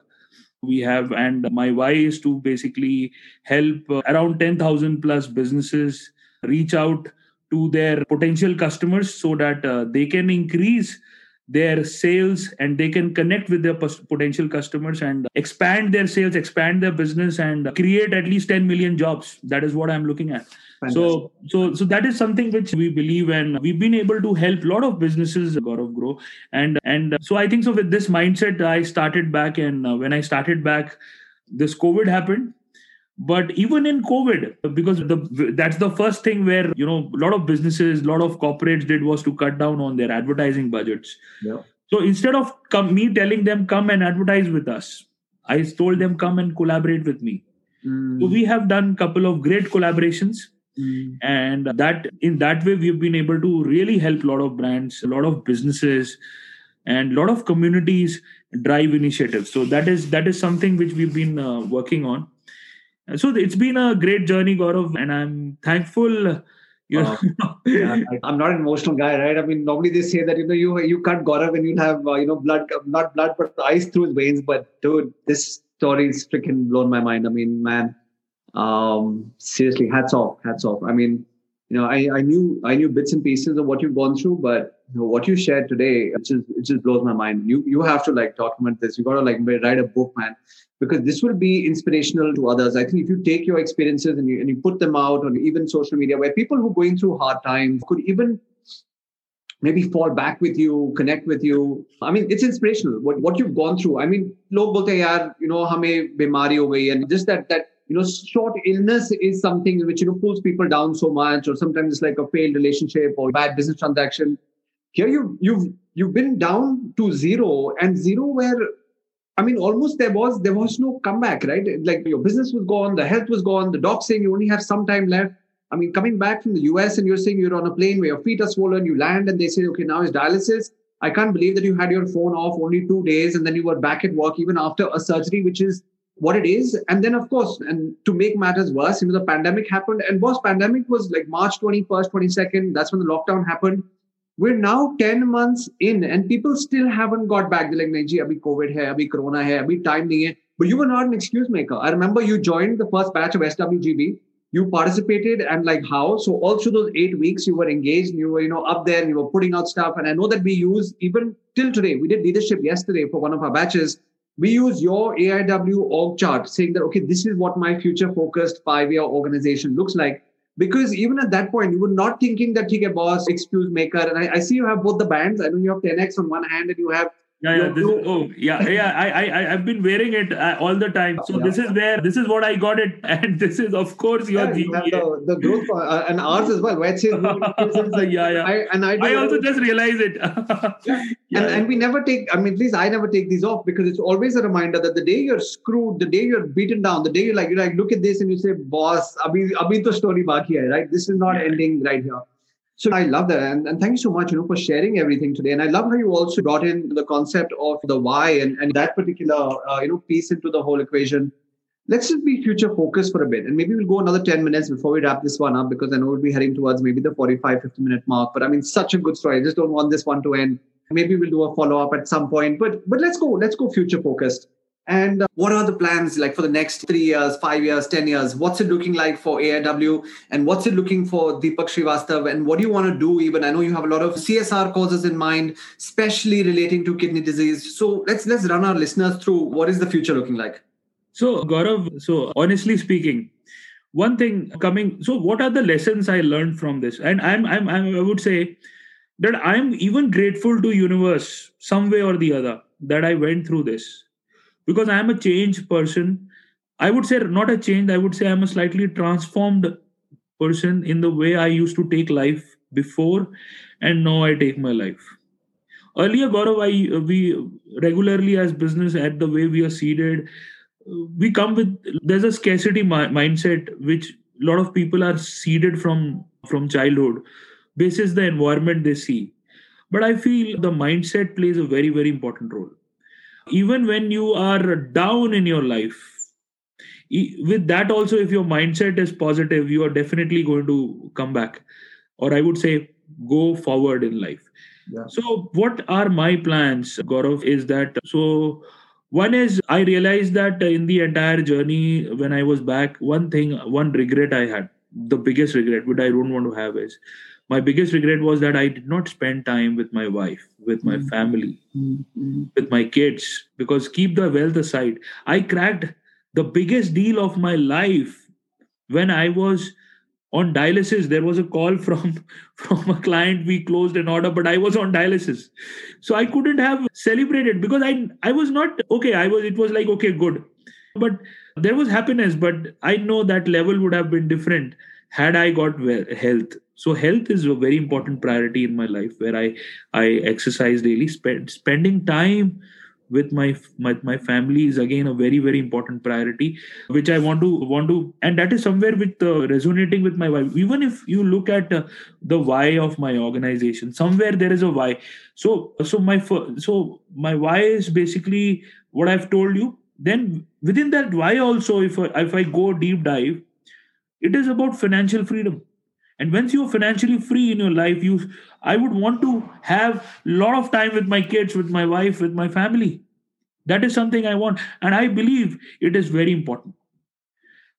we have. And my why is to basically help around ten thousand plus businesses reach out to their potential customers so that uh, they can increase their sales and they can connect with their potential customers and expand their sales, expand their business, and create at least ten million jobs. That is what I'm looking at. So, so, so that is something which we believe, and we've been able to help a lot of businesses, Gaurav, grow. And and so I think so with this mindset, I started back, and when I started back, this COVID happened. But even in COVID, because the, that's the first thing where, you know, a lot of businesses, a lot of corporates did was to cut down on their advertising budgets. Yeah. So instead of come, me telling them, come and advertise with us, I told them, come and collaborate with me. Mm. So we have done a couple of great collaborations. Mm. And that in that way, we've been able to really help a lot of brands, a lot of businesses, and a lot of communities drive initiatives. So that is that is something which we've been uh, working on. So it's been a great journey, Gaurav, and I'm thankful. You know, uh, yeah, I'm not an emotional guy, right? I mean, normally they say that, you know, you you cut Gaurav and you'll have, uh, you know, blood, not blood, but ice through his veins. But dude, this story's freaking blown my mind. I mean, man, um, seriously, hats off, hats off. I mean, you know, I, I knew I knew bits and pieces of what you've gone through, but you know, what you shared today, it just it just blows my mind. You you have to like document this. You got to like write a book, man, because this will be inspirational to others. I think if you take your experiences and you and you put them out on even social media, where people who are going through hard times could even maybe fall back with you, connect with you. I mean, it's inspirational what what you've gone through. I mean, log bolte hain, yaar, you know, hame bimari ho gayi, and just that that. You know, short illness is something which, you know, pulls people down so much, or sometimes it's like a failed relationship or bad business transaction. Here you, you've you've been down to zero, and zero where, I mean, almost there was there was no comeback, right? Like your business was gone, the health was gone, the doc saying you only have some time left. I mean, coming back from the U S and you're saying you're on a plane where your feet are swollen, you land and they say, okay, now it's dialysis. I can't believe that you had your phone off only two days and then you were back at work even after a surgery, which is what it is. And then, of course, and to make matters worse, you know, the pandemic happened. And boss, pandemic was like March twenty-first, twenty-second. That's when the lockdown happened. We're now ten months in and people still haven't got back. They're like, nahi ji, abhi COVID hai, abhi corona hai, abhi time nahi hai. But you were not an excuse maker. I remember you joined the first batch of S W G B. You participated and like how? So all through those eight weeks, you were engaged and you were, you know, up there and you were putting out stuff. And I know that we use even till today, we did leadership yesterday for one of our batches. we use your A I W org chart saying that, okay, this is what my future focused five-year organization looks like. Because even at that point, you were not thinking that, okay, boss, excuse maker. And I, I see you have both the bands. I know you have ten X on one hand and you have... Yeah, yeah, this is, oh, yeah, yeah. I, I, I've been wearing it uh, all the time. So yeah, this is where, this is what I got it, and this is, of course, your yeah, G B A. The, the growth uh, and ours as well. Where it says, yeah, yeah. I, and I, I also just realize it. yeah. Yeah. And and we never take. I mean, at least I never take these off, because it's always a reminder that the day you're screwed, the day you're beaten down, the day you're like, you're like, look at this, and you say, boss, abhi abhi to story baaki hai, right? This is not yeah. ending right here. So I love that. And, and thank you so much, you know, for sharing everything today. And I love how you also brought in the concept of the why and, and that particular, uh, you know, piece into the whole equation. Let's just be future focused for a bit. And maybe we'll go another ten minutes before we wrap this one up, because I know we'll be heading towards maybe the forty-five, fifty minute mark. But I mean, such a good story. I just don't want this one to end. Maybe we'll do a follow-up at some point. But but let's go. Let's go future focused. And uh, what are the plans like for the next three years, five years, ten years? What's it looking like for A I W? And what's it looking for Deepak Srivastav? And what do you want to do even? I know you have a lot of C S R causes in mind, especially relating to kidney disease. So let's let's run our listeners through what is the future looking like. So Gaurav, so honestly speaking, one thing coming, so what are the lessons I learned from this? And I'm, I'm, I'm I would say that I'm even grateful to universe some way or the other that I went through this. Because I am a changed person. I would say not a change. I would say I'm a slightly transformed person in the way I used to take life before, and now I take my life. Earlier, Gaurav, I, we regularly as business at the way we are seeded, we come with, there's a scarcity mi- mindset, which a lot of people are seeded from, from childhood, basis the environment they see. But I feel the mindset plays a very, very important role. Even when you are down in your life, with that also, if your mindset is positive, you are definitely going to come back, or I would say go forward in life. Yeah. So what are my plans, Gaurav, is that, so one is I realized that in the entire journey, when I was back, one thing, one regret I had, the biggest regret, which I don't want to have is, my biggest regret was that I did not spend time with my wife, with my mm-hmm. family, mm-hmm. with my kids, because keep the wealth aside. I cracked the biggest deal of my life when I was on dialysis. There was a call from, from a client. We closed an order, but I was on dialysis. So I couldn't have celebrated because I, I was not okay. I was, it was like, okay, good. But there was happiness, but I know that level would have been different had I got health. So health is a very important priority in my life, where I, I exercise daily. Spend, spending time with my, my my family is again a very, very important priority, which I want to want to, and that is somewhere with uh, resonating with my wife. Even if you look at uh, the why of my organization, somewhere there is a why. So so my so my why is basically what I've told you. Then within that why also, if I, if I go deep dive, it is about financial freedom. And once you're financially free in your life, you, I would want to have a lot of time with my kids, with my wife, with my family. That is something I want. And I believe it is very important.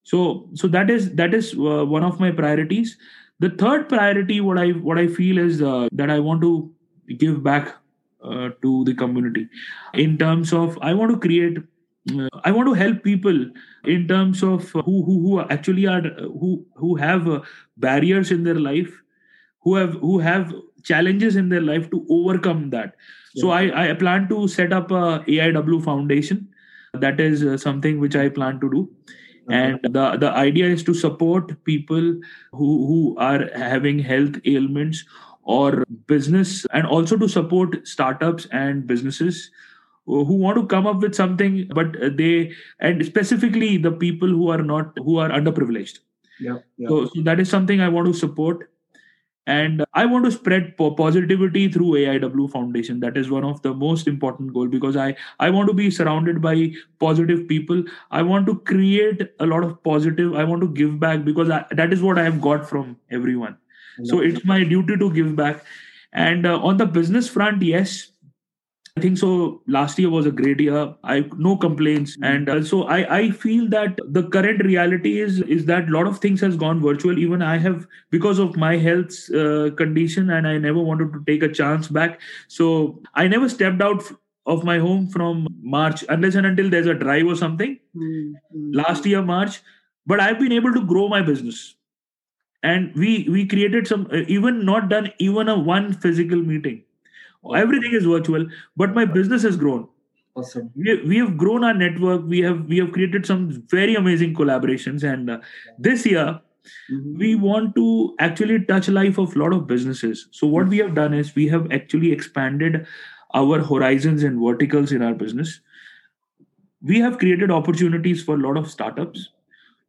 So, so that is, that is uh, one of my priorities. The third priority, what I, what I feel is uh, that I want to give back uh, to the community in terms of, I want to create, uh, I want to help people in terms of uh, who, who, who actually are, uh, who, who have uh, barriers in their life, who have, who have challenges in their life to overcome that. Yeah. So I, I plan to set up a A I W Foundation. That is uh, something which I plan to do. Uh-huh. And the, the idea is to support people who, who are having health ailments or business, and also to support startups and businesses who want to come up with something, but they, and specifically the people who are not, who are underprivileged. Yeah, yeah. So, so that is something I want to support. And I want to spread positivity through A I W Foundation. That is one of the most important goals, because I, I want to be surrounded by positive people. I want to create a lot of positive. I want to give back, because I, that is what I have got from everyone. So that. It's my duty to give back. And uh, on the business front, yes, I think so. Last year was a great year. I no complaints, and uh, so I I feel that the current reality is is that a lot of things has gone virtual. Even I have, because of my health uh, condition, and I never wanted to take a chance back. So I never stepped out of my home from March, unless and until there's a drive or something, mm-hmm. last year, March. But I've been able to grow my business. And we we created some, uh, even not done even a one physical meeting. Awesome. Everything is virtual, but my business has grown. Awesome. We, we have grown our network. We have we have created some very amazing collaborations. And uh, this year, mm-hmm. we want to actually touch life of a lot of businesses. So what we have done is we have actually expanded our horizons and verticals in our business. We have created opportunities for a lot of startups,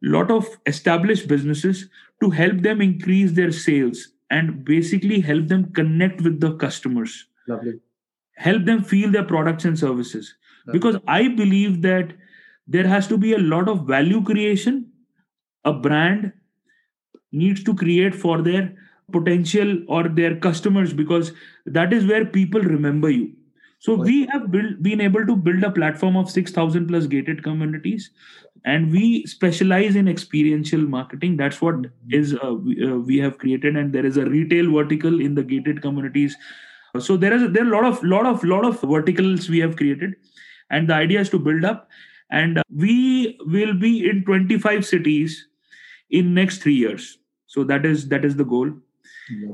a lot of established businesses to help them increase their sales and basically help them connect with the customers. Lovely. Help them feel their products and services. Lovely. Because I believe that there has to be a lot of value creation a brand needs to create for their potential or their customers, because that is where people remember you. So okay. we have built, been able to build a platform of six thousand plus gated communities, and we specialize in experiential marketing. That's what is uh, we, uh, we have created, and there is a retail vertical in the gated communities. So there is a, there are a lot of lot of lot of verticals we have created, and the idea is to build up. And uh, we will be in twenty-five cities in next three years. So that is that is the goal.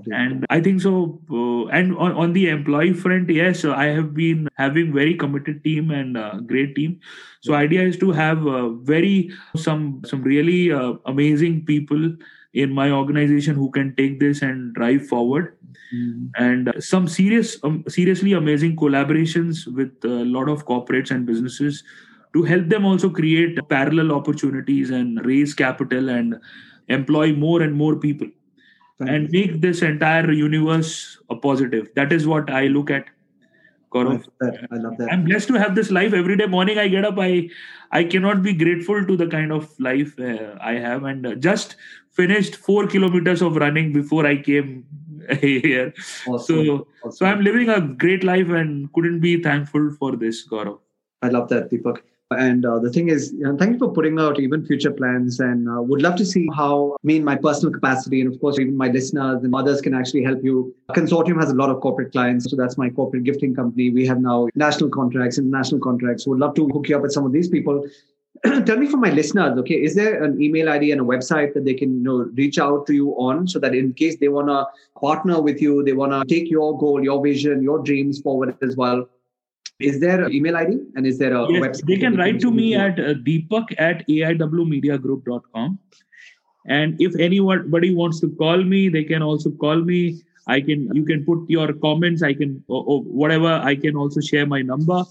And I think so. Uh, and on, on the employee front, yes, I have been having very committed team and uh, great team. So idea is to have uh, very some some really uh, amazing people in my organization who can take this and drive forward. Mm-hmm. And uh, some serious, um, seriously amazing collaborations with a lot of corporates and businesses to help them also create parallel opportunities and raise capital and employ more and more people. And make this entire universe a positive. That is what I look at, Gaurav. I love that. I love that. I'm blessed to have this life. Every day morning I get up, I I cannot be grateful to the kind of life uh, I have. And uh, just finished four kilometers of running before I came here. Awesome. So, awesome. So I'm living a great life and couldn't be thankful for this, Gaurav. I love that, Deepak. And uh, the thing is, you know, thank you for putting out even future plans, and uh, would love to see how me in my personal capacity and of course even my listeners and others can actually help you. Consortium has a lot of corporate clients. So that's my corporate gifting company. We have now national contracts, international contracts. Would love to hook you up with some of these people. Tell me, for my listeners, okay, is there an email I D and a website that they can, you know, reach out to you on, so that in case they want to partner with you, they want to take your goal, your vision, your dreams forward as well? Is there an email I D and is there a yes, website? They can write to me at uh, Deepak at A I W media group dot com. And if anybody wants to call me, they can also call me. I can, you can put your comments. I can, or, or whatever. I can also share my number.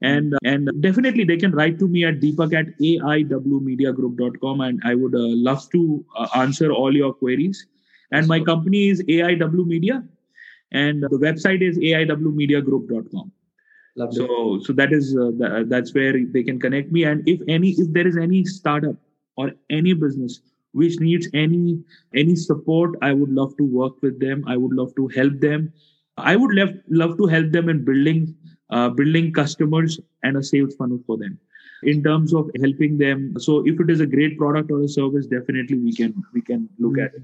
And, uh, and definitely they can write to me at Deepak at A I W media group dot com. And I would uh, love to uh, answer all your queries. And my company is A I W Media. And the website is A I W media group dot com. Lovely. So, so that is uh, th- that's where they can connect me. And if any, if there is any startup or any business which needs any any support, I would love to work with them. I would love to help them. I would love love to help them in building uh, building customers and a sales funnel for them. In terms of helping them, so if it is a great product or a service, definitely we can we can look mm-hmm. at it.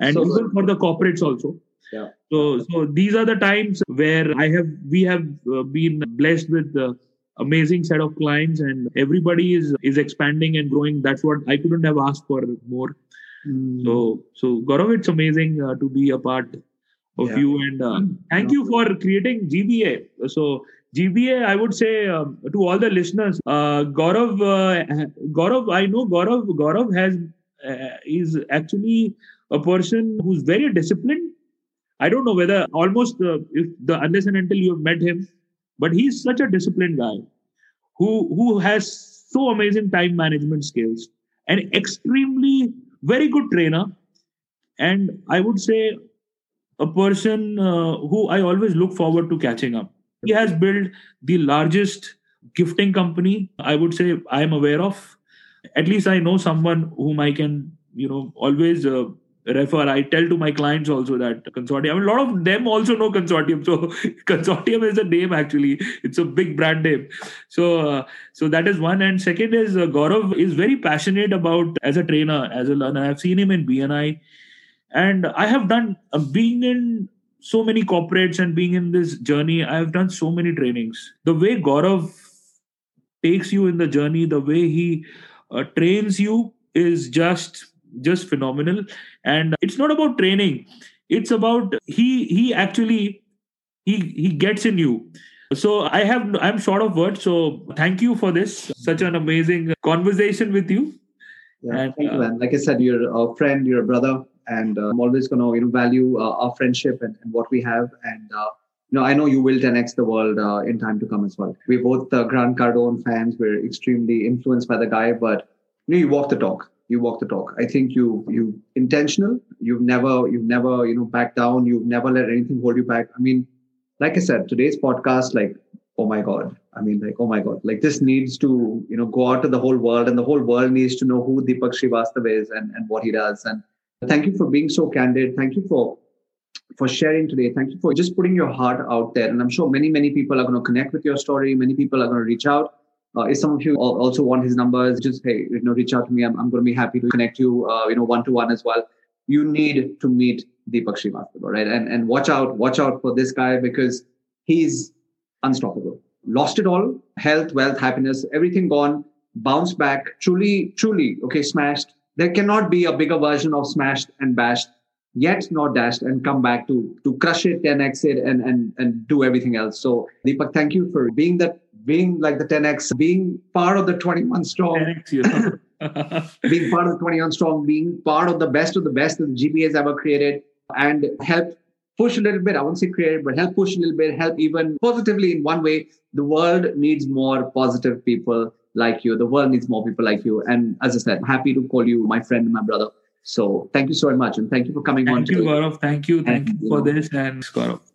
And so, even for the corporates also. Yeah. So, so these are the times where I have, we have uh, been blessed with uh, amazing set of clients, and everybody is is expanding and growing. That's what I couldn't have asked for more. Mm. So, so Gaurav, it's amazing uh, to be a part of yeah. you, and uh, thank yeah. you for creating G B A. So, G B A, I would say um, to all the listeners, uh, Gaurav, uh, Gaurav, I know Gaurav, Gaurav has uh, is actually a person who's very disciplined. I don't know whether almost uh, if the unless and until you have met him, but he's such a disciplined guy who who has so amazing time management skills, an extremely very good trainer, and I would say a person uh, who I always look forward to catching up. He has built the largest gifting company I would say I am aware of. At least I know someone whom I can, you know, always. Uh, Refer, I tell to my clients also that Consortium, I mean, a lot of them also know Consortium. So Consortium is a name, actually. It's a big brand name. So, uh, so that is one. And second is uh, Gaurav is very passionate about as a trainer, as a learner. I've seen him in B N I, and I have done uh, being in so many corporates and being in this journey, I've done so many trainings. The way Gaurav takes you in the journey, the way he uh, trains you is just just phenomenal. And it's not about training. It's about he he actually he he gets in you. So I have I'm short of words. So thank you for this. Such an amazing conversation with you. Yeah, and, thank you, man. Like I said, you're a friend, you're a brother, and uh, I'm always going to you know value uh, our friendship and, and what we have. And uh, you know, I know you will ten X the world uh, in time to come as well. We're both uh, Grant Cardone fans. We're extremely influenced by the guy, but you know, you walk the talk. You walk the talk. I think you you intentional. You've never you've never you know backed down. You've never let anything hold you back. I mean, like I said, today's podcast, like, oh my God. I mean, like, oh my God, like this needs to, you know, go out to the whole world, and the whole world needs to know who Deepak Srivastav is and, and what he does. And thank you for being so candid. Thank you for, for sharing today. Thank you for just putting your heart out there. And I'm sure many, many people are going to connect with your story. Many people are going to reach out. Uh, if some of you also want his numbers, just, hey, you know, reach out to me. I'm, I'm going to be happy to connect you, uh, you know, one-to-one as well. You need to meet Deepak Srivastav, right? And and watch out, watch out for this guy, because he's unstoppable. Lost it all, health, wealth, happiness, everything gone, bounced back, truly, truly, okay, smashed. There cannot be a bigger version of smashed and bashed, yet not dashed, and come back to to crush it, ten X it, and and and do everything else. So Deepak, thank you for being that, being like the ten X, being part of the twenty-one strong. ten X, yeah. Being part of the twenty-one strong, being part of the best of the best that the G B A has ever created, and help push a little bit. I won't say create, but help push a little bit, help even positively in one way. The world needs more positive people like you. The world needs more people like you. And as I said, I'm happy to call you my friend and my brother. So thank you so much. And thank you for coming on today. Thank you, Gaurav. Thank you. Thank you for this. And Gaurav.